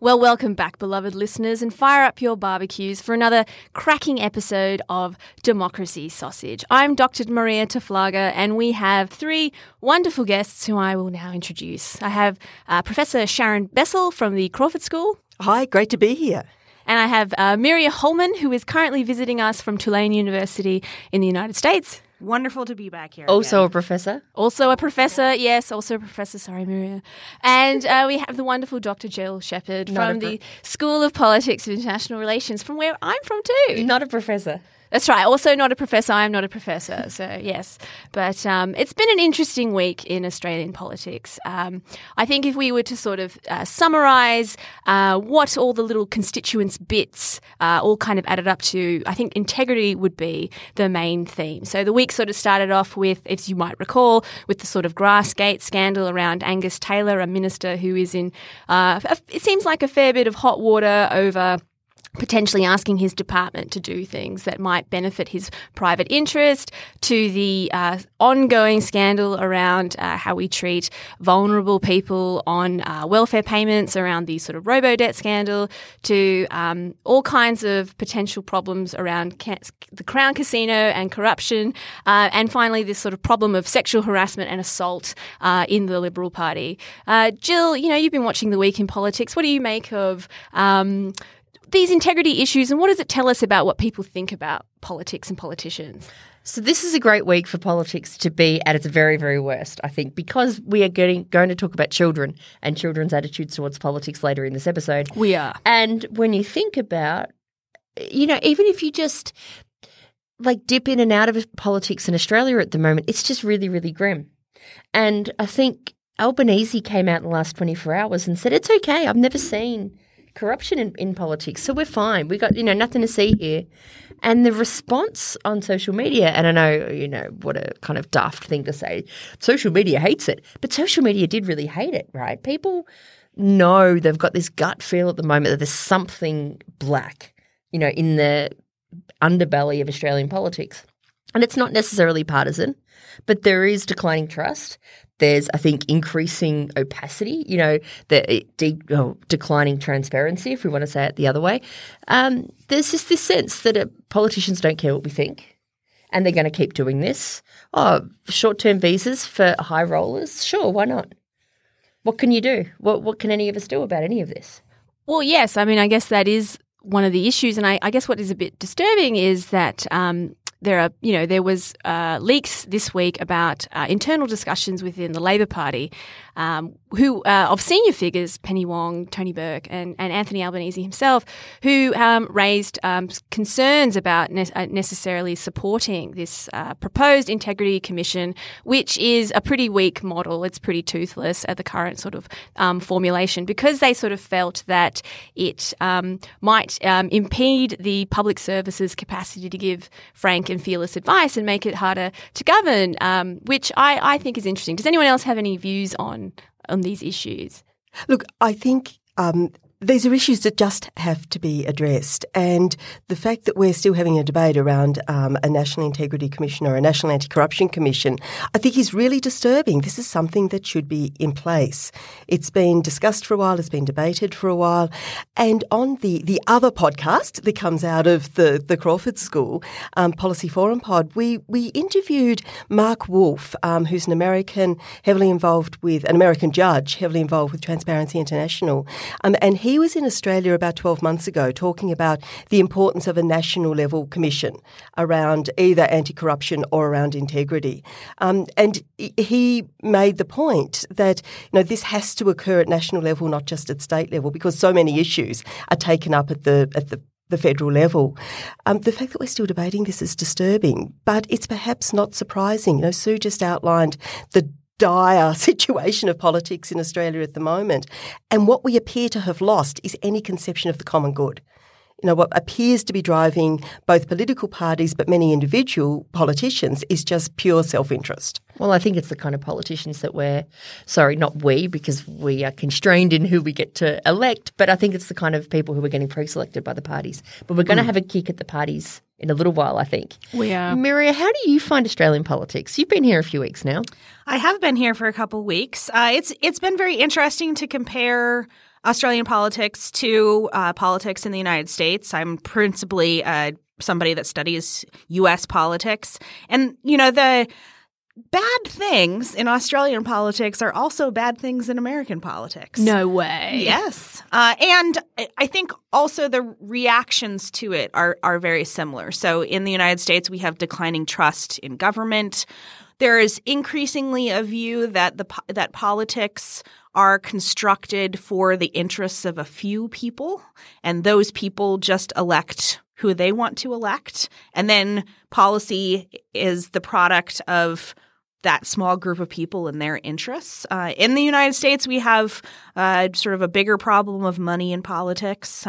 Well, welcome back, beloved listeners, and fire up your barbecues for another cracking episode of Democracy Sausage. I'm Dr. Marija Taflaga, and we have three wonderful guests who I will now introduce. I have Professor Sharon Bessell from the Crawford School. Hi, great to be here. And I have Mirya Holman, who is currently visiting us from Tulane University in the United States. Wonderful to be back here. Also again. A professor. Also a professor, yes. Also a professor. Sorry, Mirya. And we have the wonderful Dr. Jill Sheppard from the School of Politics and International Relations, from where I'm from too. Not a professor. That's right. Also not a professor. I'm not a professor. So, yes. But it's been an interesting week in Australian politics. I think if we were to sort of summarise what all the little constituents bits all kind of added up to, I think integrity would be the main theme. So the week sort of started off with, if you might recall, with the sort of Grassgate scandal around Angus Taylor, a minister who is in, it seems like a fair bit of hot water over potentially asking his department to do things that might benefit his private interest, to the ongoing scandal around how we treat vulnerable people on welfare payments, around the sort of robo-debt scandal, to all kinds of potential problems around the Crown Casino and corruption, and finally this sort of problem of sexual harassment and assault in the Liberal Party. Jill, you know, you've been watching the week in politics. What do you make of these integrity issues, and what does it tell us about what people think about politics and politicians? So this is a great week for politics to be at its very, very worst, I think, because we are going to talk about children and children's attitudes towards politics later in this episode. We are. And when you think about, you know, even if you just like dip in and out of politics in Australia at the moment, it's just really, really grim. And I think Albanese came out in the last 24 hours and said, it's okay, I've never seen corruption in politics, so we're fine. We got, you know, nothing to see here. And the response on social media, and I know, you know, what a kind of daft thing to say, social media hates it, but social media did really hate it, right? People know they've got this gut feel at the moment that there's something black, you know, in the underbelly of Australian politics. And it's not necessarily partisan, but there is declining trust. There's, I think, increasing opacity, you know, the declining transparency, if we want to say it the other way. There's just this sense that politicians don't care what we think and they're going to keep doing this. Oh, short-term visas for high rollers? Sure, why not? What can you do? What can any of us do about any of this? Well, yes. I mean, I guess that is one of the issues. And I guess what is a bit disturbing is that there was leaks this week about internal discussions within the Labor Party, of senior figures, Penny Wong, Tony Burke, and Anthony Albanese himself, who raised concerns about necessarily supporting this proposed integrity commission, which is a pretty weak model. It's pretty toothless at the current sort of formulation, because they sort of felt that it might impede the public services' capacity to give frank and fearless advice and make it harder to govern, which I think is interesting. Does anyone else have any views on these issues? Look, I think these are issues that just have to be addressed. And the fact that we're still having a debate around a National Integrity Commission or a National Anti-Corruption Commission, I think is really disturbing. This is something that should be in place. It's been discussed for a while. It's been debated for a while. And on the other podcast that comes out of the Crawford School, Policy Forum Pod, we interviewed Mark Wolf, who's an American judge heavily involved with Transparency International. And he he was in Australia about 12 months ago talking about the importance of a national level commission around either anti-corruption or around integrity. And he made the point that, you know, this has to occur at national level, not just at state level, because so many issues are taken up at the federal level. The fact that we're still debating this is disturbing, but it's perhaps not surprising. You know, Sue just outlined the dire situation of politics in Australia at the moment, and what we appear to have lost is any conception of the common good. You know, what appears to be driving both political parties but many individual politicians is just pure self-interest. Well, I think it's the kind of politicians that because we are constrained in who we get to elect, but I think it's the kind of people who are getting pre-selected by the parties. But we're going to have a kick at the parties in a little while, I think. We are. Mirya, how do you find Australian politics? You've been here a few weeks now. I have been here for a couple of weeks. It's been very interesting to compare Australian politics to politics in the United States. I'm principally somebody that studies U.S. politics. And, you know, the bad things in Australian politics are also bad things in American politics. No way. Yes. And I think also the reactions to it are very similar. So in the United States, we have declining trust in government. There is increasingly a view that that politics are constructed for the interests of a few people, and those people just elect who they want to elect. And then policy is the product of that small group of people and their interests. In the United States, we have sort of a bigger problem of money in politics.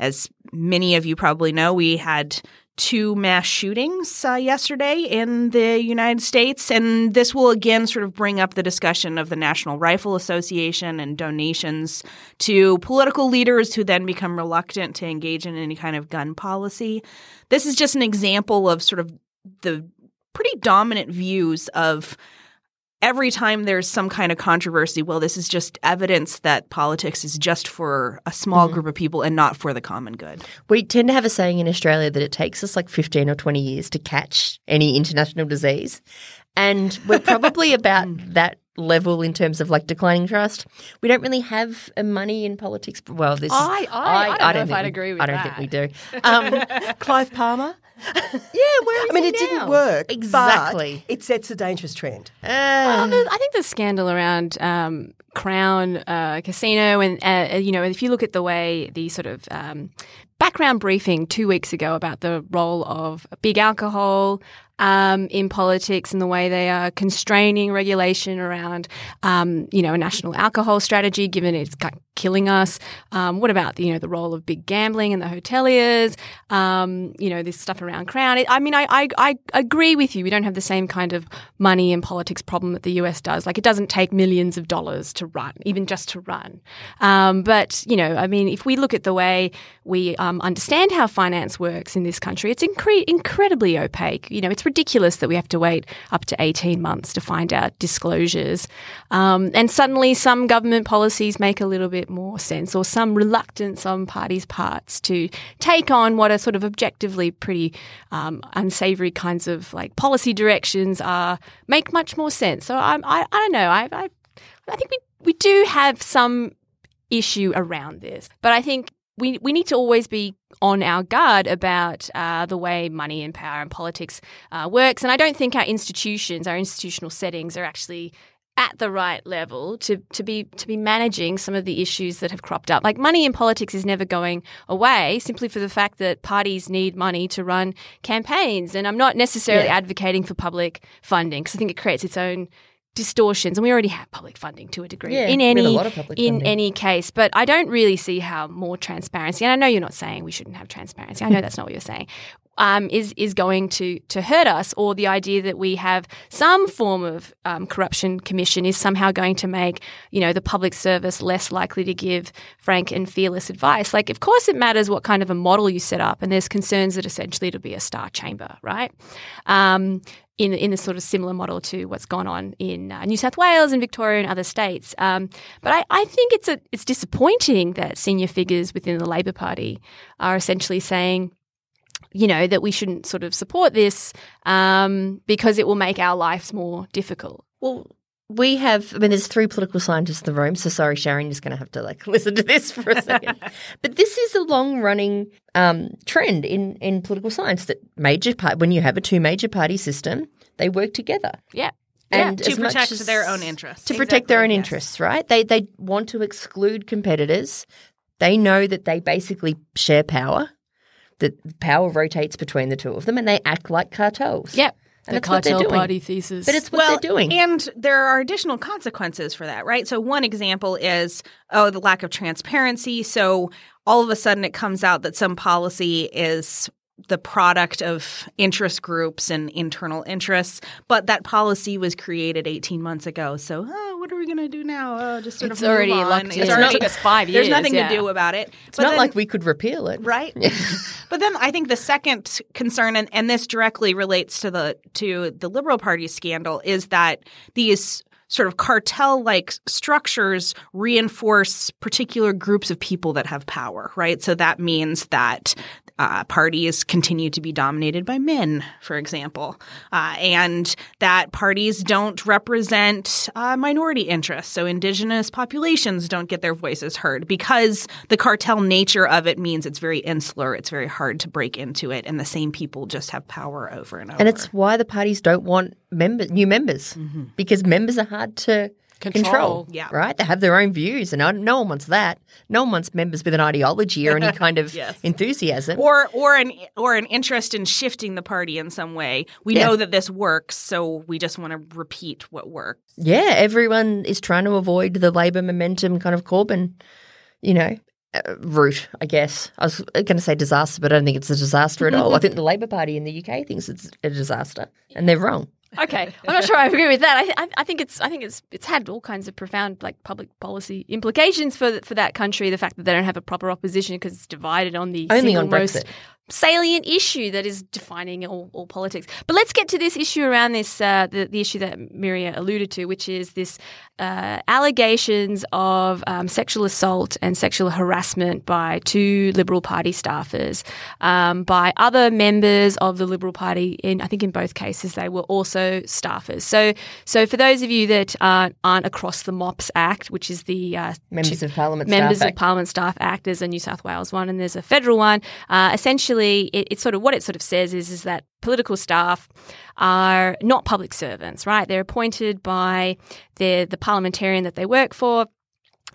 As many of you probably know, we had two mass shootings yesterday in the United States. And this will again sort of bring up the discussion of the National Rifle Association and donations to political leaders who then become reluctant to engage in any kind of gun policy. This is just an example of sort of the pretty dominant views of every time there's some kind of controversy, well, this is just evidence that politics is just for a small group of people and not for the common good. We tend to have a saying in Australia that it takes us like 15 or 20 years to catch any international disease. And we're probably about that level in terms of like declining trust. We don't really have money in politics. Well, this I don't know if I'd agree with that. I don't think we do. Clive Palmer? Didn't work. Exactly. But it sets a dangerous trend. I think the scandal around Crown Casino and, you know, if you look at the way the sort of background briefing 2 weeks ago about the role of big alcohol in politics and the way they are constraining regulation around, you know, a national alcohol strategy, given it's killing us. What about, you know, the role of big gambling and the hoteliers, you know, this stuff around Crown. I agree with you. We don't have the same kind of money and politics problem that the US does. Like, it doesn't take millions of dollars to run, even just to run. But, you know, I mean, if we look at the way we understand how finance works in this country, it's incredibly opaque. You know, it's ridiculous that we have to wait up to 18 months to find out disclosures. And suddenly some government policies make a little bit more sense, or some reluctance on parties' parts to take on what are sort of objectively pretty unsavory kinds of like policy directions make much more sense. So I don't know. I think we do have some issue around this, but I think we need to always be on our guard about the way money and power and politics works. And I don't think our institutions, our institutional settings are actually at the right level to be managing some of the issues that have cropped up. Like, money in politics is never going away, simply for the fact that parties need money to run campaigns. And I'm not necessarily advocating for public funding, because I think it creates its own distortions, and we already have public funding to a degree in any case. But I don't really see how more transparency, and I know you're not saying we shouldn't have transparency, I know that's not what you're saying, is going to hurt us, or the idea that we have some form of corruption commission is somehow going to make, you know, the public service less likely to give frank and fearless advice. Like, of course it matters what kind of a model you set up, and there's concerns that essentially it'll be a star chamber, right? In a sort of similar model to what's gone on in New South Wales and Victoria and other states. But I think it's disappointing that senior figures within the Labor Party are essentially saying, you know, that we shouldn't sort of support this because it will make our lives more difficult. Well, We have, I mean, there's three political scientists in the room, so sorry, Sharon, you're just going to have to listen to this for a second. But this is a long-running trend in political science that when you have a two-major party system, they work together. Yeah. And to protect their own interests. To protect their own interests, right? They want to exclude competitors. They know that they basically share power, that power rotates between the two of them, and they act like cartels. Yep. And the cartel party thesis. But it's what they're doing. And there are additional consequences for that, right? So one example is, the lack of transparency. So all of a sudden it comes out that some policy is the product of interest groups and internal interests, but that policy was created 18 months ago. So what are we going to do now? It's already took us 5 years. There's nothing to do about it. It's not like we could repeal it. Right. But then I think the second concern, and this directly relates to the Liberal Party scandal, is that these sort of cartel-like structures reinforce particular groups of people that have power, right? So that means that parties continue to be dominated by men, for example, and that parties don't represent minority interests. So indigenous populations don't get their voices heard because the cartel nature of it means it's very insular. It's very hard to break into it. And the same people just have power over and over. And it's why the parties don't want new members, mm-hmm. because members are hard to control, yeah. right? They have their own views, and no one wants that. No one wants members with an ideology or any kind of enthusiasm, or an interest in shifting the party in some way. We know that this works, so we just want to repeat what works. Yeah, everyone is trying to avoid the Labor momentum kind of Corbyn, route, I guess. I was going to say disaster, but I don't think it's a disaster at all. I think the Labor Party in the UK thinks it's a disaster, and they're wrong. Okay, I'm not sure I agree with that. I think it's had all kinds of profound public policy implications for that country. The fact that they don't have a proper opposition because it's divided on the single most salient issue that is defining all politics. But let's get to this issue around this the issue that Mirya alluded to, which is this allegations of sexual assault and sexual harassment by two Liberal Party staffers, by other members of the Liberal Party. I think in both cases they were also staffers. So for those of you that aren't across the MOPS Act, which is the Members of Parliament Staff Act, there's a New South Wales one and there's a federal one. Essentially, what it says is that political staff are not public servants, right? They're appointed by the parliamentarian that they work for,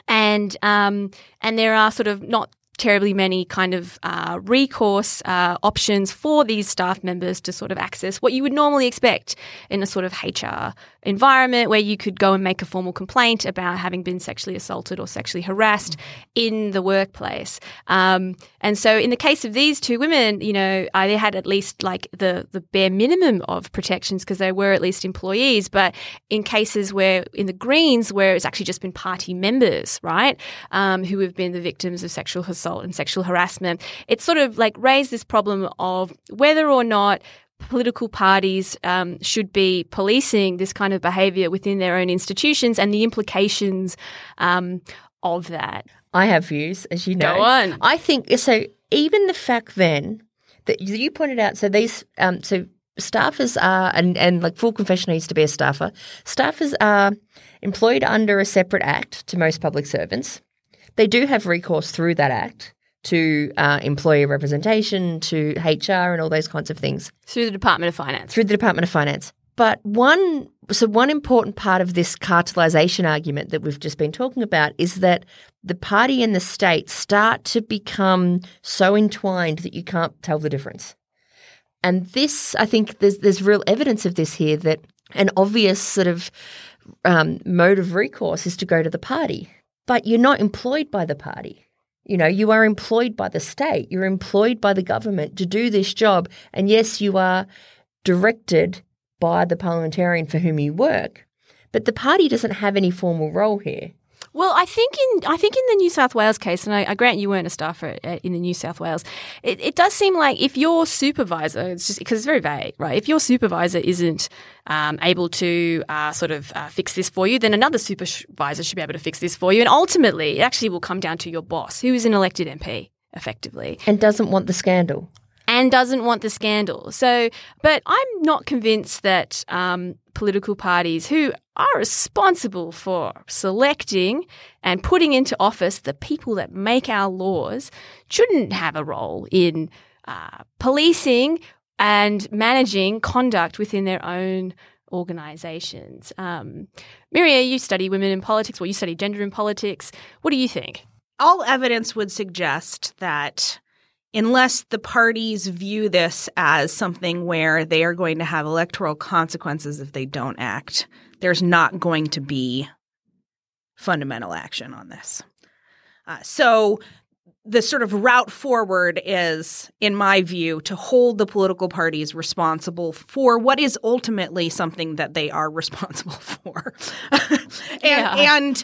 and there are sort of not terribly many kind of recourse options for these staff members to sort of access what you would normally expect in a sort of HR environment where you could go and make a formal complaint about having been sexually assaulted or sexually harassed in the workplace. And so in the case of these two women, they had at least the bare minimum of protections because they were at least employees. But in cases where in the Greens where it's actually just been party members, right, who have been the victims of sexual assault and sexual harassment, it sort of raised this problem of whether or not political parties should be policing this kind of behaviour within their own institutions and the implications of that. I have views, as you know. Go on. I think so. Even the fact then that you pointed out, so these staffers are and full confession, I used to be a staffer. Staffers are employed under a separate act to most public servants. They do have recourse through that act to employee representation, to HR and all those kinds of things. Through the Department of Finance. But one important part of this cartelization argument that we've just been talking about is that the party and the state start to become so entwined that you can't tell the difference. And this, I think there's real evidence of this here, that an obvious sort of mode of recourse is to go to the party. But you're not employed by the party. You are employed by the state. You're employed by the government to do this job. And yes, you are directed by the parliamentarian for whom you work. But the party doesn't have any formal role here. Well, I think in the New South Wales case, and I grant you weren't a staffer in the New South Wales, it does seem like if your supervisor, it's just because it's very vague, right? If your supervisor isn't able to fix this for you, then another supervisor should be able to fix this for you, and ultimately, it actually will come down to your boss, who is an elected MP, effectively, and doesn't want the scandal. and doesn't want the scandal. So, but I'm not convinced that political parties who are responsible for selecting and putting into office the people that make our laws shouldn't have a role in policing and managing conduct within their own organisations. Mirya, you study women in politics, well, you study gender in politics. What do you think? All evidence would suggest that unless the parties view this as something where they are going to have electoral consequences if they don't act, there's not going to be fundamental action on this. So the sort of route forward is, in my view, to hold the political parties responsible for what is ultimately something that they are responsible for. And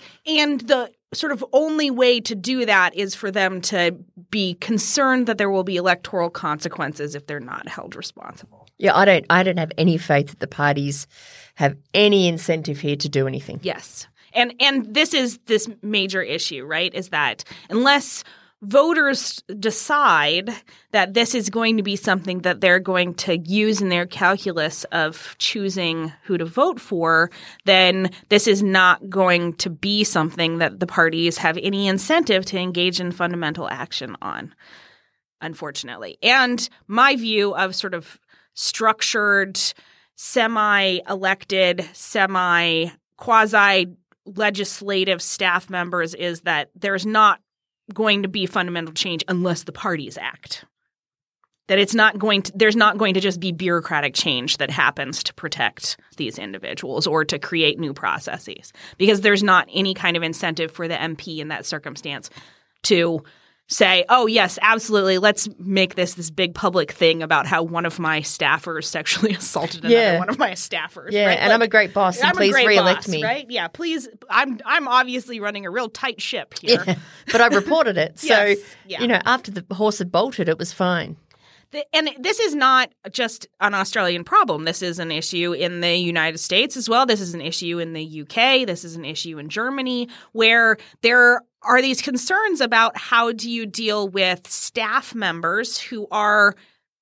the sort of only way to do that is for them to be concerned that there will be electoral consequences if they're not held responsible. Yeah, I don't have any faith that the parties have any incentive here to do anything. Yes. And this is this major issue, right? Is that unless voters decide that this is going to be something that they're going to use in their calculus of choosing who to vote for, then this is not going to be something that the parties have any incentive to engage in fundamental action on, unfortunately. And my view of sort of structured, semi-elected, semi-quasi-legislative staff members is that there's not going to be fundamental change unless the parties act. That it's not going to, there's not going to just be bureaucratic change that happens to protect these individuals or to create new processes, because there's not any kind of incentive for the MP in that circumstance to say, oh, yes, absolutely, let's make this big public thing about how one of my staffers sexually assaulted another one of my staffers. Yeah, right? And like, I'm a great boss, and please re-elect me. Right? Yeah, please. I'm obviously running a real tight ship here. Yeah, but I reported it. Yes, so, you know, after the horse had bolted, it was fine. And this is not just an Australian problem. This is an issue in the United States as well. This is an issue in the UK. This is an issue in Germany, where there are these concerns about how do you deal with staff members who are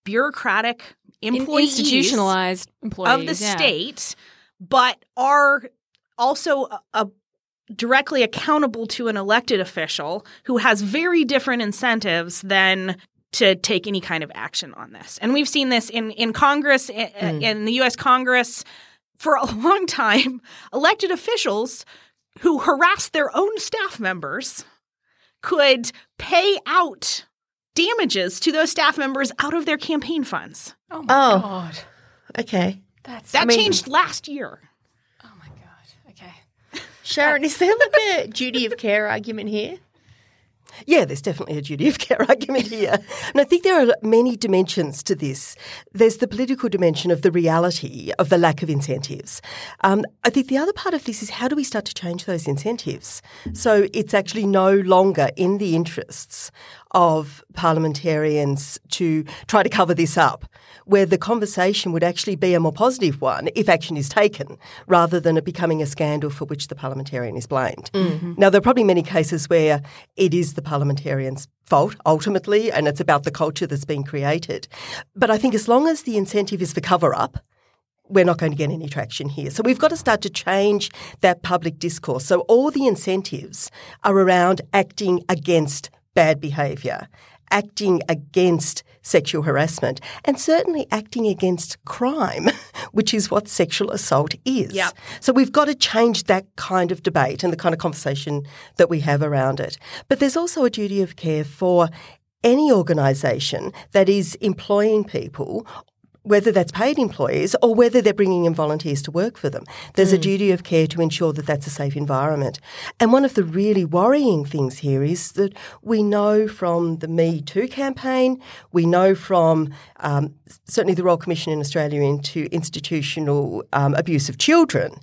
bureaucratic employees, institutionalized employees of the state, but are also directly accountable to an elected official who has very different incentives than to take any kind of action on this. And we've seen this in Congress, in the U.S. Congress for a long time. Elected officials who harassed their own staff members could pay out damages to those staff members out of their campaign funds. Oh, God. Okay. That changed last year. Oh, my God. Okay. Sharon, is there like a duty of care argument here? Yeah, there's definitely a duty of care argument here. And I think there are many dimensions to this. There's the political dimension of the reality of the lack of incentives. I think the other part of this is how do we start to change those incentives? So it's actually no longer in the interests of parliamentarians to try to cover this up, where the conversation would actually be a more positive one if action is taken, rather than it becoming a scandal for which the parliamentarian is blamed. Mm-hmm. Now, there are probably many cases where it is the parliamentarian's fault, ultimately, and it's about the culture that's been created. But I think as long as the incentive is for cover-up, we're not going to get any traction here. So we've got to start to change that public discourse. So all the incentives are around acting against bad behaviour, acting against sexual harassment, and certainly acting against crime, which is what sexual assault is. Yep. So we've got to change that kind of debate and the kind of conversation that we have around it. But there's also a duty of care for any organisation that is employing people, whether that's paid employees or whether they're bringing in volunteers to work for them. There's a duty of care to ensure that that's a safe environment. And one of the really worrying things here is that we know from the Me Too campaign, we know from certainly the Royal Commission in Australia into institutional abuse of children,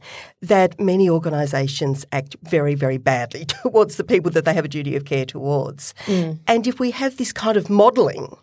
that many organisations act very, very badly towards the people that they have a duty of care towards. Mm. And if we have this kind of modelling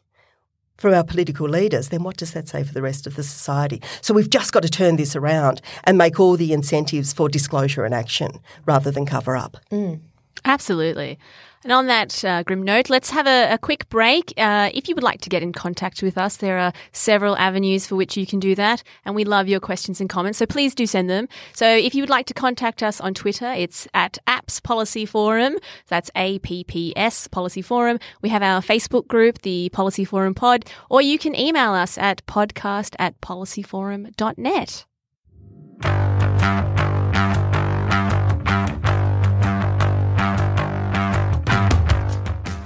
from our political leaders, then what does that say for the rest of the society? So we've just got to turn this around and make all the incentives for disclosure and action rather than cover up. Mm. Absolutely. And on that grim note, let's have a quick break. If you would like to get in contact with us, there are several avenues for which you can do that. And we love your questions and comments, so please do send them. So if you would like to contact us on Twitter, it's at APPS Policy Forum. That's APPS Policy Forum. We have our Facebook group, the Policy Forum Pod, or you can email us at podcast@policyforum.net.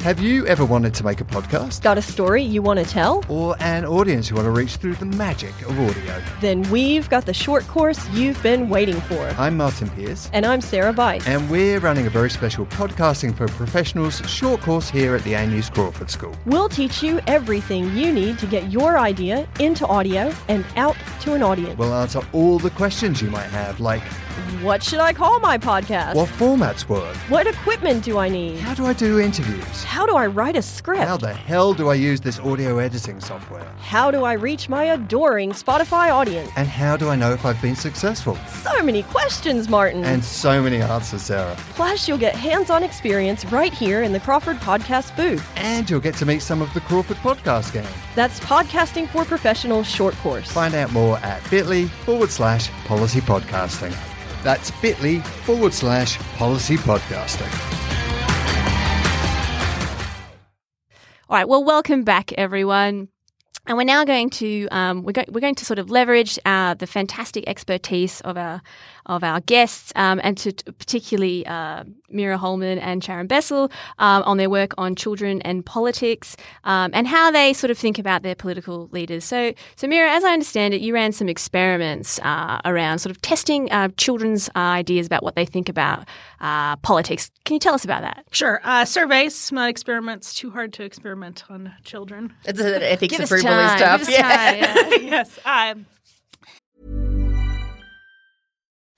Have you ever wanted to make a podcast? Got a story you want to tell? Or an audience you want to reach through the magic of audio? Then we've got the short course you've been waiting for. I'm Martin Pierce. And I'm Sarah Bice. And we're running a very special Podcasting for Professionals short course here at the ANU's Crawford School. We'll teach you everything you need to get your idea into audio and out to an audience. We'll answer all the questions you might have, like, what should I call my podcast? What formats work? What equipment do I need? How do I do interviews? How do I write a script? How the hell do I use this audio editing software? How do I reach my adoring Spotify audience? And how do I know if I've been successful? So many questions, Martin. And so many answers, Sarah. Plus, you'll get hands-on experience right here in the Crawford Podcast booth. And you'll get to meet some of the Crawford Podcast gang. That's Podcasting for Professionals short course. Find out more at bit.ly/policypodcasting. That's bit.ly/policypodcasting. All right. Well, welcome back, everyone. And we're now going to we're going to sort of leverage the fantastic expertise of our guests and to particularly Mirya Holman and Sharon Bessell on their work on children and politics and how they sort of think about their political leaders. So Mirya, as I understand it, you ran some experiments around sort of testing children's ideas about what they think about politics. Can you tell us about that? Sure. Surveys, not experiments. Too hard to experiment on children. It's an ethics of privilege stuff. Give us time, yeah. Yes.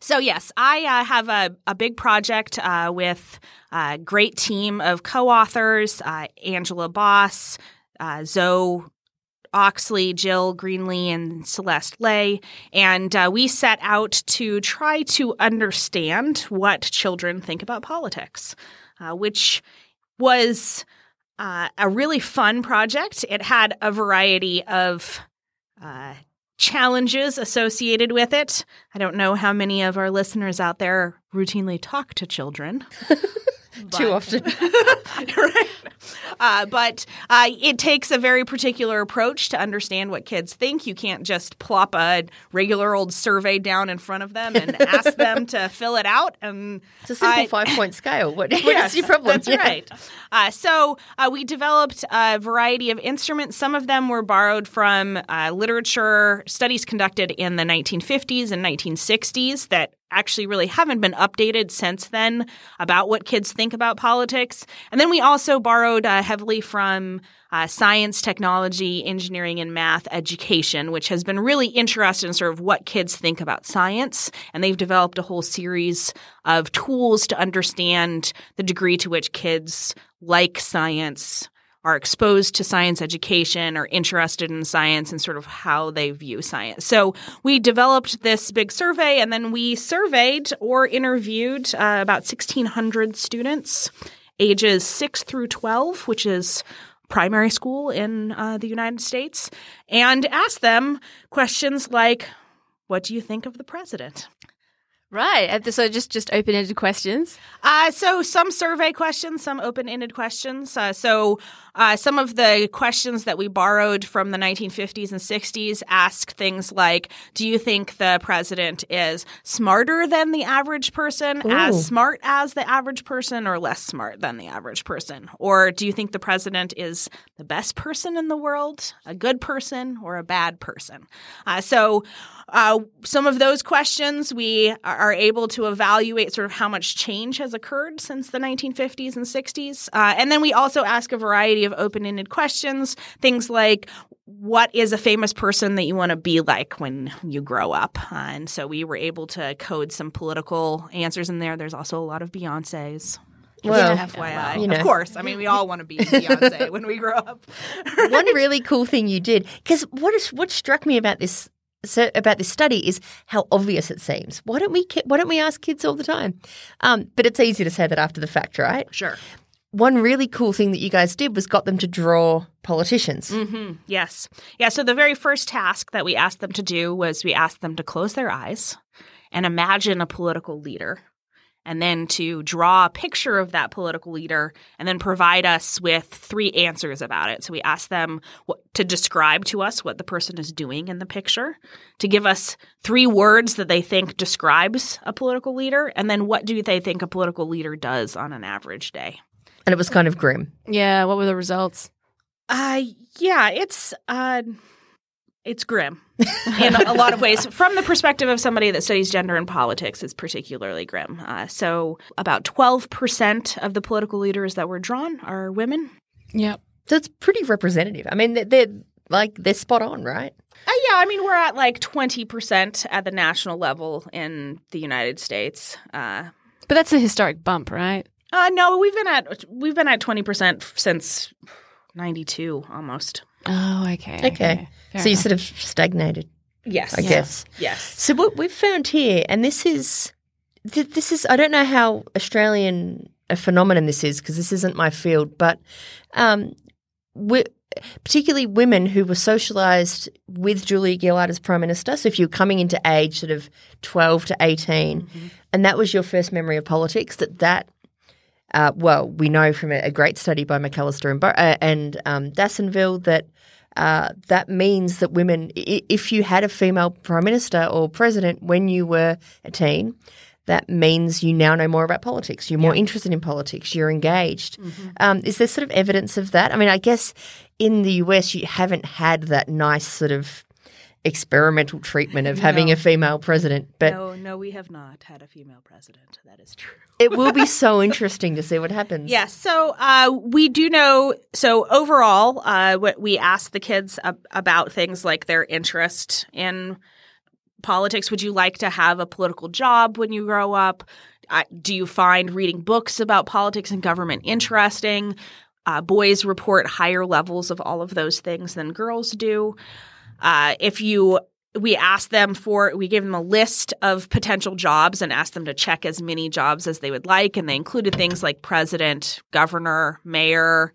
So, yes, I have a big project with a great team of co-authors, Angela Boss, Zoe Oxley, Jill Greenlee, and Celeste Lay. And we set out to try to understand what children think about politics, which was a really fun project. It had a variety of challenges associated with it. I don't know how many of our listeners out there routinely talk to children. Too often. Right. But it takes a very particular approach to understand what kids think. You can't just plop a regular old survey down in front of them and ask them to fill it out. And it's a simple 5-point scale. What is your problem? That's right. So we developed a variety of instruments. Some of them were borrowed from literature studies conducted in the 1950s and 1960s that actually really haven't been updated since then about what kids think about politics. And then we also borrowed heavily from science, technology, engineering, and math education, which has been really interested in sort of what kids think about science. And they've developed a whole series of tools to understand the degree to which kids like science, are exposed to science education, are interested in science, and sort of how they view science. So we developed this big survey, and then we surveyed or interviewed about 1,600 students, ages 6 through 12, which is primary school in the United States, and asked them questions like, what do you think of the president? Right. So just open-ended questions? So some survey questions, some open-ended questions. So Some of the questions that we borrowed from the 1950s and 60s ask things like, do you think the president is smarter than the average person, as smart as the average person, or less smart than the average person? Or do you think the president is the best person in the world, a good person, or a bad person? So some of those questions we are able to evaluate sort of how much change has occurred since the 1950s and 60s. And then we also ask a variety of open-ended questions, things like, what is a famous person that you want to be like when you grow up? And so we were able to code some political answers in there. There's also a lot of Beyoncés. Well, FYI. You know. Of course. I mean, we all want to be Beyoncé when we grow up. Right? One really cool thing you did, because what struck me about this study is how obvious it seems. Why don't we ask kids all the time? But it's easy to say that after the fact, right? Sure. One really cool thing that you guys did was got them to draw politicians. Mm-hmm. Yes. Yeah, so the very first task that we asked them to do was we asked them to close their eyes and imagine a political leader, and then to draw a picture of that political leader and then provide us with three answers about it. So we asked them to describe to us what the person is doing in the picture, to give us three words that they think describes a political leader, and then what do they think a political leader does on an average day. And it was kind of grim. Yeah. What were the results? It's grim in a lot of ways. From the perspective of somebody that studies gender and politics, it's particularly grim. So about 12% of the political leaders that were drawn are women. Yeah. So it's pretty representative. I mean, they're spot on, right? Yeah. I mean, we're at like 20% at the national level in the United States. But that's a historic bump, right? No, we've been at 20% since 92 almost. Oh, okay. So you sort of stagnated. Yes. I guess. Yes. So what we've found here, and this is I don't know how Australian a phenomenon this is because this isn't my field, but particularly women who were socialised with Julia Gillard as Prime Minister. So if you're coming into age sort of 12 to 18 and that was your first memory of politics, well, we know from a great study by McAllister and Dassenville that means that women, if you had a female prime minister or president when you were a teen, that means you now know more about politics. You're more interested in politics. You're engaged. Mm-hmm. Is there sort of evidence of that? I mean, I guess in the US you haven't had that nice sort of experimental treatment of having a female president. But no, we have not had a female president. That is true. It will be so interesting to see what happens. Yes. So we do know – so overall, what we asked the kids about things like their interest in politics. Would you like to have a political job when you grow up? Do you find reading books about politics and government interesting? Boys report higher levels of all of those things than girls do. We gave them a list of potential jobs and asked them to check as many jobs as they would like. And they included things like president, governor, mayor,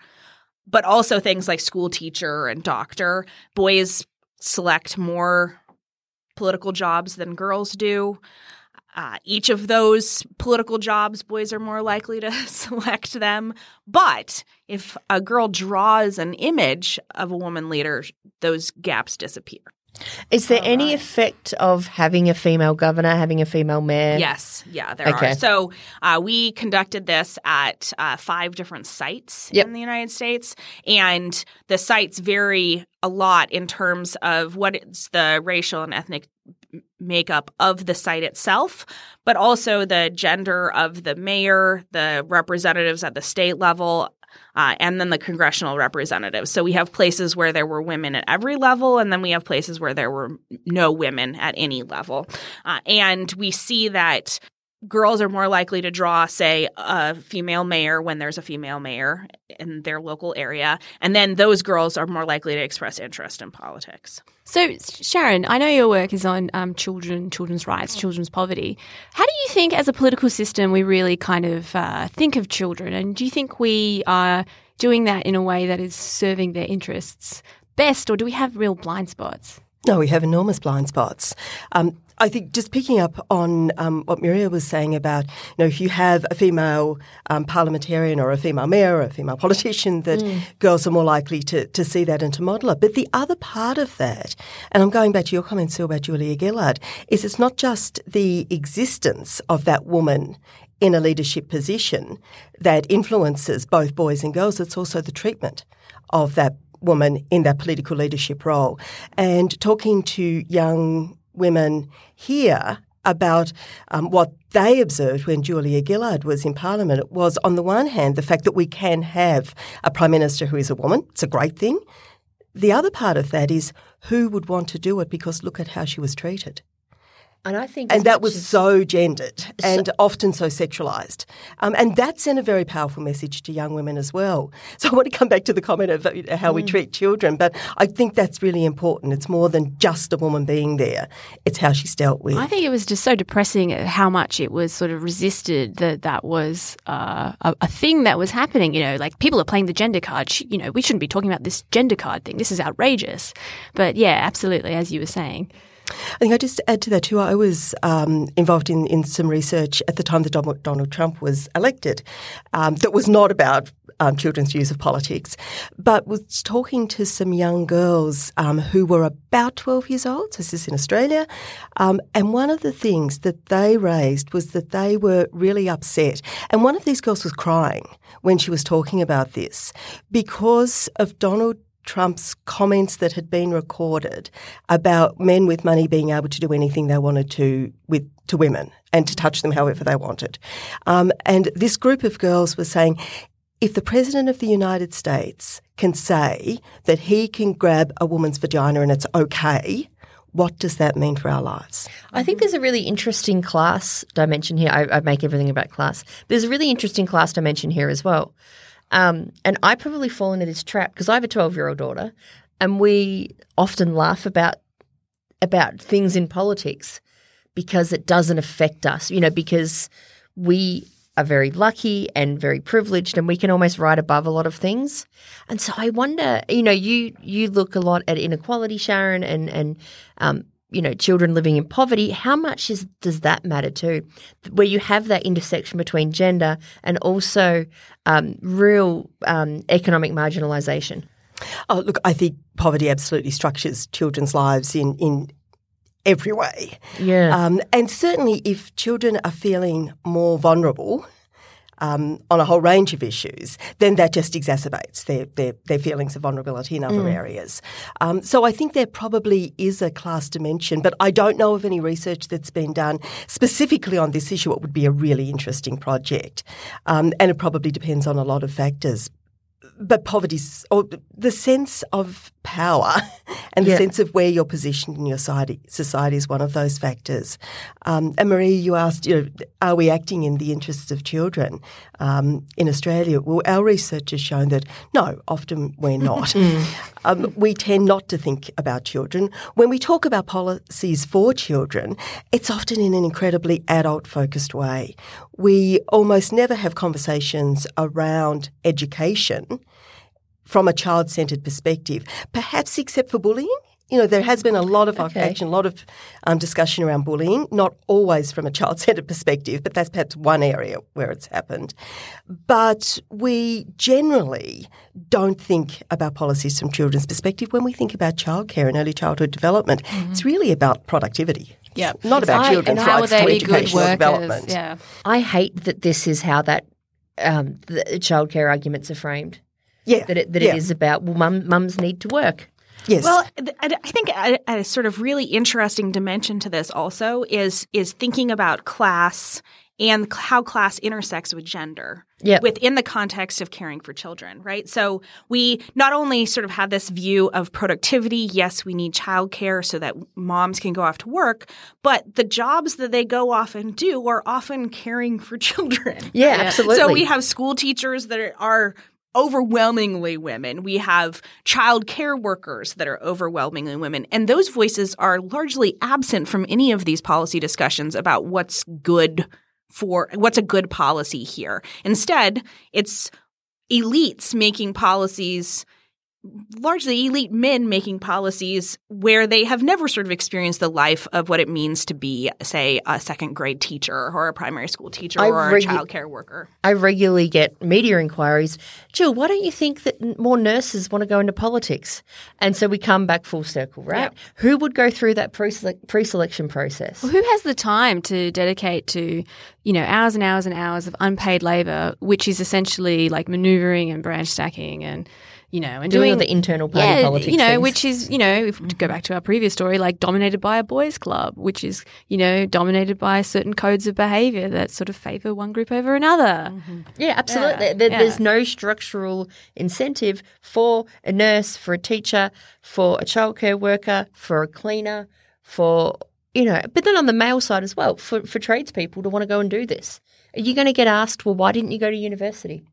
but also things like school teacher and doctor. Boys select more political jobs than girls do. Each of those political jobs, boys are more likely to select them. But if a girl draws an image of a woman leader, those gaps disappear. Is there any effect of having a female governor, having a female mayor? Yes. Yeah, there are. So we conducted this at 5 different sites in the United States, and the sites vary a lot in terms of what is the racial and ethnic makeup of the site itself, but also the gender of the mayor, the representatives at the state level, and then the congressional representatives. So we have places where there were women at every level, and then we have places where there were no women at any level. And we see that girls are more likely to draw, say, a female mayor when there's a female mayor in their local area. And then those girls are more likely to express interest in politics. So, Sharon, I know your work is on children's rights, children's poverty. How do you think as a political system we really kind of think of children? And do you think we are doing that in a way that is serving their interests best, or do we have real blind spots? No, we have enormous blind spots. I think just picking up on what Mirya was saying about, if you have a female parliamentarian or a female mayor or a female politician, that girls are more likely to see that and to model it. But the other part of that, and I'm going back to your comments about Julia Gillard, is it's not just the existence of that woman in a leadership position that influences both boys and girls, it's also the treatment of that woman in that political leadership role. And talking to young women here about what they observed when Julia Gillard was in Parliament, it was, on the one hand, the fact that we can have a Prime Minister who is a woman. It's a great thing. The other part of that is who would want to do it, because look at how she was treated. And I think, and that was so gendered and often so sexualised. And that sent a very powerful message to young women as well. So I want to come back to the comment of how we treat children, but I think that's really important. It's more than just a woman being there. It's how she's dealt with. I think it was just so depressing how much it was sort of resisted that was a thing that was happening. Like, people are playing the gender card. We shouldn't be talking about this gender card thing. This is outrageous. But yeah, absolutely, as you were saying. I think I just add to that too, I was involved in some research at the time that Donald Trump was elected that was not about children's views of politics, but was talking to some young girls who were about 12 years old, so this is in Australia, and one of the things that they raised was that they were really upset. And one of these girls was crying when she was talking about this because of Donald Trump's comments that had been recorded about men with money being able to do anything they wanted to with to women and to touch them however they wanted. And this group of girls were saying, if the President of the United States can say that he can grab a woman's vagina and it's okay, what does that mean for our lives? I think there's a really interesting class dimension here. I make everything about class. There's a really interesting class dimension here as well. And I probably fall into this trap because I have a 12-year-old daughter, and we often laugh about things in politics because it doesn't affect us, because we are very lucky and very privileged and we can almost ride above a lot of things. And so I wonder, you look a lot at inequality, Sharon, and children living in poverty, how much does that matter too? Where you have that intersection between gender and also real economic marginalisation. Oh, look, I think poverty absolutely structures children's lives in every way. Yeah. And certainly if children are feeling more vulnerable on a whole range of issues, then that just exacerbates their feelings of vulnerability in other areas. So I think there probably is a class dimension, but I don't know of any research that's been done specifically on this issue. It would be a really interesting project, and it probably depends on a lot of factors. But poverty, or the sense of power and the sense of where you're positioned in your society is one of those factors. And Marija, you asked, are we acting in the interests of children in Australia? Well, our research has shown that no, often we're not. We tend not to think about children. When we talk about policies for children, it's often in an incredibly adult-focused way. We almost never have conversations around education from a child-centred perspective, perhaps except for bullying. There has been a lot of action, a lot of discussion around bullying, not always from a child-centred perspective, but that's perhaps one area where it's happened. But we generally don't think about policies from children's perspective. When we think about childcare and early childhood development, it's really about productivity. Yeah, not about children's rights to educational development. Yeah. I hate that this is how that the childcare arguments are framed. Yeah, that it is about mums need to work. Yes. Well, I think a sort of really interesting dimension to this also is thinking about class and how class intersects with gender within the context of caring for children, right? So we not only sort of have this view of productivity, yes, we need childcare so that moms can go off to work, but the jobs that they go off and do are often caring for children. Yeah, absolutely. So we have school teachers that are overwhelmingly women. We have child care workers that are overwhelmingly women. And those voices are largely absent from any of these policy discussions about what's a good policy here. Instead, it's elites making policies largely elite men making policies where they have never sort of experienced the life of what it means to be, say, a second grade teacher or a primary school teacher or a childcare worker. I regularly get media inquiries. Jill, why don't you think that more nurses want to go into politics? And so we come back full circle, right? Yeah. Who would go through that pre-selection process? Well, who has the time to dedicate to, you know, hours and hours and hours of unpaid labour, which is essentially like manoeuvring and branch stacking and, you know, and doing all the internal party politics. You know, things. Which is, you know, if we go back to our previous story, like dominated by a boys' club, which is, you know, dominated by certain codes of behaviour that sort of favour one group over another. Mm-hmm. Yeah, absolutely. Yeah. There's no structural incentive for a nurse, for a teacher, for a childcare worker, for a cleaner, for, you know, but then on the male side as well, for tradespeople to want to go and do this. Are you going to get asked, well, why didn't you go to university?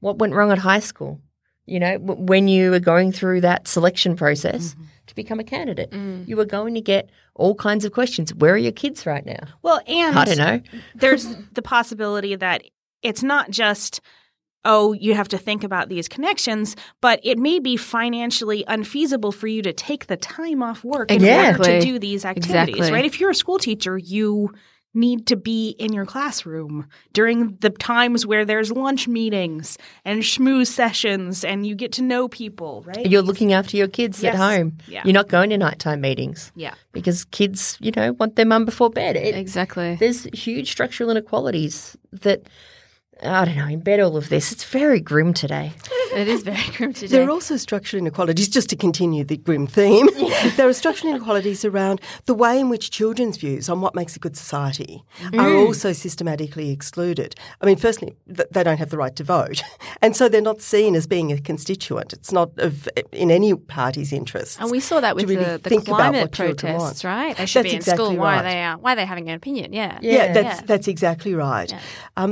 What went wrong at high school? You know, when you were going through that selection process to become a candidate, you were going to get all kinds of questions. Where are your kids right now? Well, and I don't know. There's the possibility that it's not just, oh, you have to think about these connections, but it may be financially unfeasible for you to take the time off work in order to do these activities, right? If you're a school teacher, you need to be in your classroom during the times where there's lunch meetings and schmooze sessions and you get to know people, right? You're looking after your kids at home. Yeah. You're not going to nighttime meetings. Yeah. Because kids, you know, want their mum before bed. There's huge structural inequalities that, I don't know, embed all of this. It's very grim today. It is very grim today. There are also structural inequalities, just to continue the grim theme. There are structural inequalities around the way in which children's views on what makes a good society are also systematically excluded. I mean, firstly, they don't have the right to vote. And so they're not seen as being a constituent. It's not in any party's interests. And we saw that with really the climate protests, right? They should be in school. Right. Why are they having an opinion? That's exactly right. Yeah.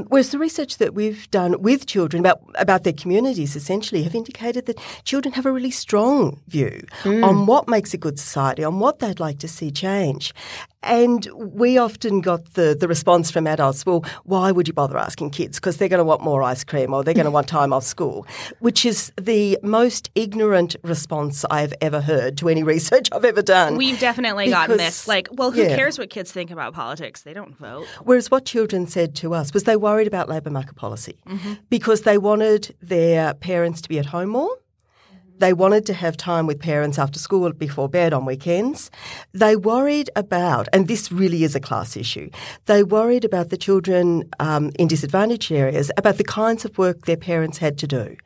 Whereas the research that we've done with children about their communities essentially have indicated that children have a really strong view on what makes a good society, on what they'd like to see change. And we often got the response from adults, well, why would you bother asking kids? Because they're going to want more ice cream or they're going to want time off school, which is the most ignorant response I've ever heard to any research I've ever done. We've definitely gotten this. Like, well, who cares what kids think about politics? They don't vote. Whereas what children said to us was they worried about labour market policy because they wanted their parents to be at home more. They wanted to have time with parents after school, before bed, on weekends. They worried about, and this really is a class issue, they worried about the children in disadvantaged areas, about the kinds of work their parents had to do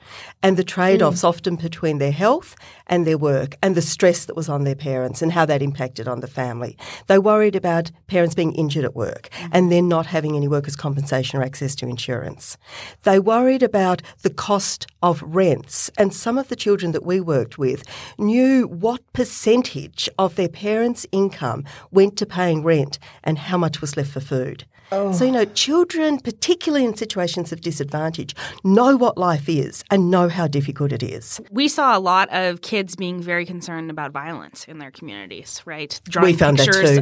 and the trade-offs often between their health and their work and the stress that was on their parents and how that impacted on the family. They worried about parents being injured at work and then not having any workers' compensation or access to insurance. They worried about the cost of rents, and some of the children that we worked with knew what percentage of their parents' income went to paying rent and how much was left for food. Oh. So, you know, children, particularly in situations of disadvantage, know what life is and know how difficult it is. We saw a lot of kids being very concerned about violence in their communities, right? Drawing pictures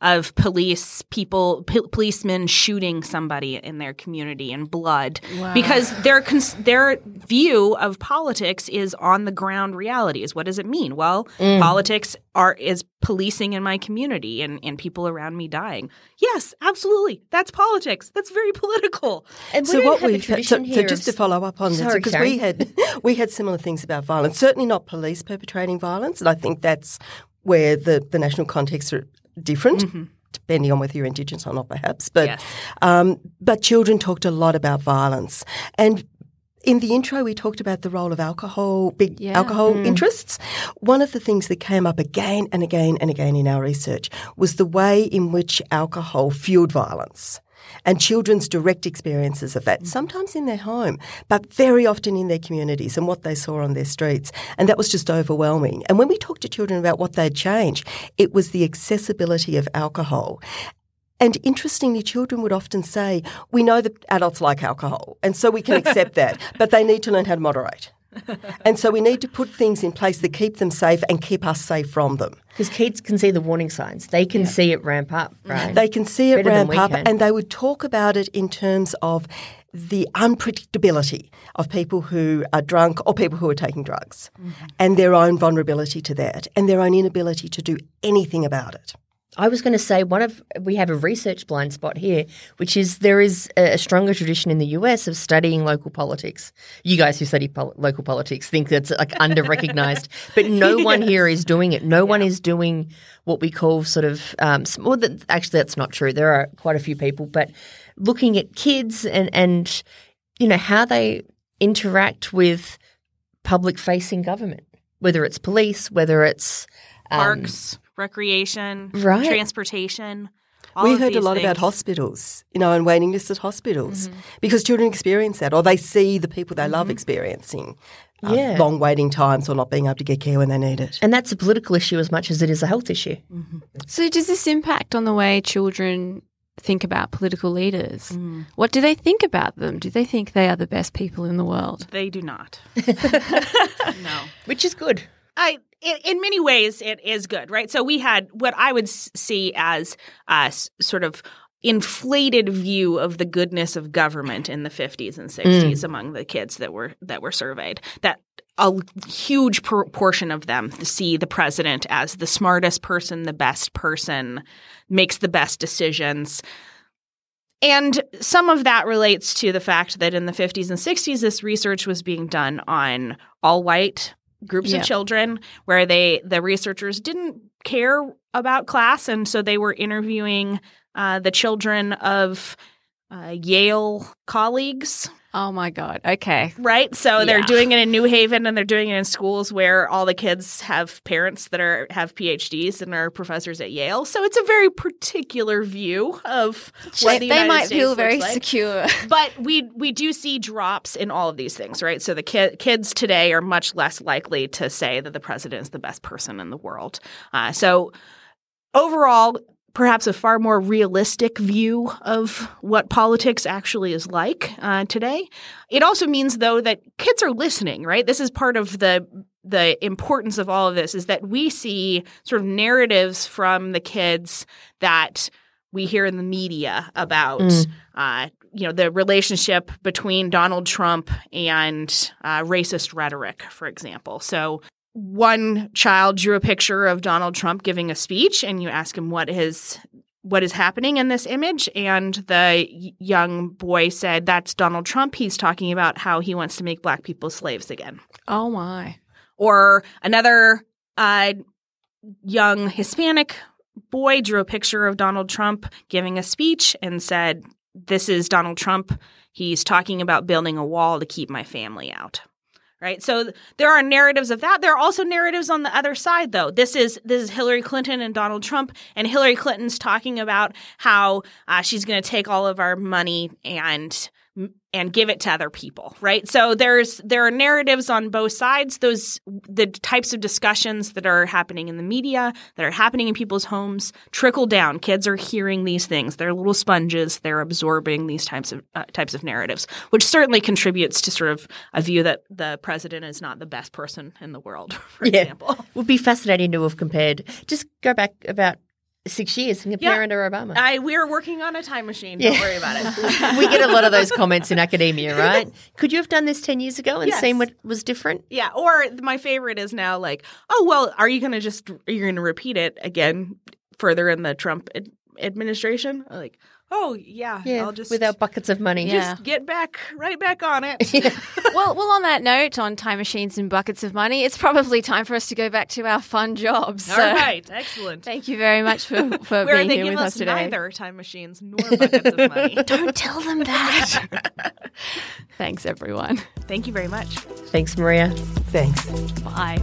of policemen shooting somebody in their community in blood because their view of politics is on the ground realities. What does it mean? Well, politics is policing in my community and people around me dying. Yes, absolutely. That's politics. That's very political. And so what we just to follow up on this, because we had similar things about violence. Certainly not police perpetrating violence, and I think that's where the national contexts are different. Mm-hmm. Depending on whether you're Indigenous or not, perhaps. But but children talked a lot about violence. And in the intro, we talked about the role of alcohol, big alcohol interests. One of the things that came up again and again and again in our research was the way in which alcohol fueled violence and children's direct experiences of that, sometimes in their home, but very often in their communities and what they saw on their streets. And that was just overwhelming. And when we talked to children about what they'd change, it was the accessibility of alcohol. And interestingly, children would often say, we know that adults like alcohol, and so we can accept that, but they need to learn how to moderate. And so we need to put things in place that keep them safe and keep us safe from them. Because kids can see the warning signs. They can see it ramp up, right? They can see it ramp up, and they would talk about it in terms of the unpredictability of people who are drunk or people who are taking drugs, mm-hmm. and their own vulnerability to that and their own inability to do anything about it. I was going to say we have a research blind spot here, which is there is a stronger tradition in the US of studying local politics. You guys who study local politics think that's like under-recognised, but no yes. one here is doing it. No yeah. one is doing what we call sort of actually that's not true. There are quite a few people, but looking at kids and you know how they interact with public-facing government, whether it's police, whether it's parks. Recreation, right. transportation. We heard a lot about hospitals, you know, and waiting lists at hospitals mm-hmm. because children experience that, or they see the people they mm-hmm. love experiencing long waiting times or not being able to get care when they need it. And that's a political issue as much as it is a health issue. Mm-hmm. So does this impact on the way children think about political leaders? Mm. What do they think about them? Do they think they are the best people in the world? They do not. No. Which is good. In many ways, it is good, right? So we had what I would see as sort of inflated view of the goodness of government in the 50s and 60s among the kids that were surveyed. That a huge portion of them see the president as the smartest person, the best person, makes the best decisions. And some of that relates to the fact that in the 50s and 60s, this research was being done on all-white groups yeah. of children where the researchers didn't care about class, and so they were interviewing the children of Yale colleagues. Oh my God. Okay. Right? So yeah. they're doing it in New Haven, and they're doing it in schools where all the kids have parents that have PhDs and are professors at Yale. So it's a very particular view of what the United States looks like. They might feel very secure. But we do see drops in all of these things, right? So the kids today are much less likely to say that the president is the best person in the world. So overall, perhaps a far more realistic view of what politics actually is like today. It also means, though, that kids are listening, right? This is part of the importance of all of this, is that we see sort of narratives from the kids that we hear in the media about the relationship between Donald Trump and racist rhetoric, for example. So one child drew a picture of Donald Trump giving a speech, and you ask him what is happening in this image, and the young boy said, "That's Donald Trump. He's talking about how he wants to make black people slaves again." Oh my! Or another young Hispanic boy drew a picture of Donald Trump giving a speech and said, "This is Donald Trump. He's talking about building a wall to keep my family out." Right. So there are narratives of that. There are also narratives on the other side, though. This is Hillary Clinton and Donald Trump, and Hillary Clinton's talking about how she's going to take all of our money and give it to other people. Right. So there are narratives on both sides. The types of discussions that are happening in the media, that are happening in people's homes, trickle down. Kids are hearing these things. They're little sponges. They're absorbing these types of narratives, which certainly contributes to sort of a view that the president is not the best person in the world, for example. It would be fascinating to have compared. Just go back about 6 years and compare under Obama. We're working on a time machine. Don't worry about it. We get a lot of those comments in academia, right? Could you have done this 10 years ago and seen what was different? Yeah. Or my favorite is now like, oh, well, are you going to repeat it again further in the Trump administration? Like, oh, yeah, I'll just – without buckets of money. Yeah. Just get right back on it. Yeah. Well, on that note, on time machines and buckets of money, it's probably time for us to go back to our fun jobs. So. All right. Excellent. Thank you very much for being here with us today. Where they give us neither time machines nor buckets of money. Don't tell them that. Thanks, everyone. Thank you very much. Thanks, Mirya. Thanks. Bye.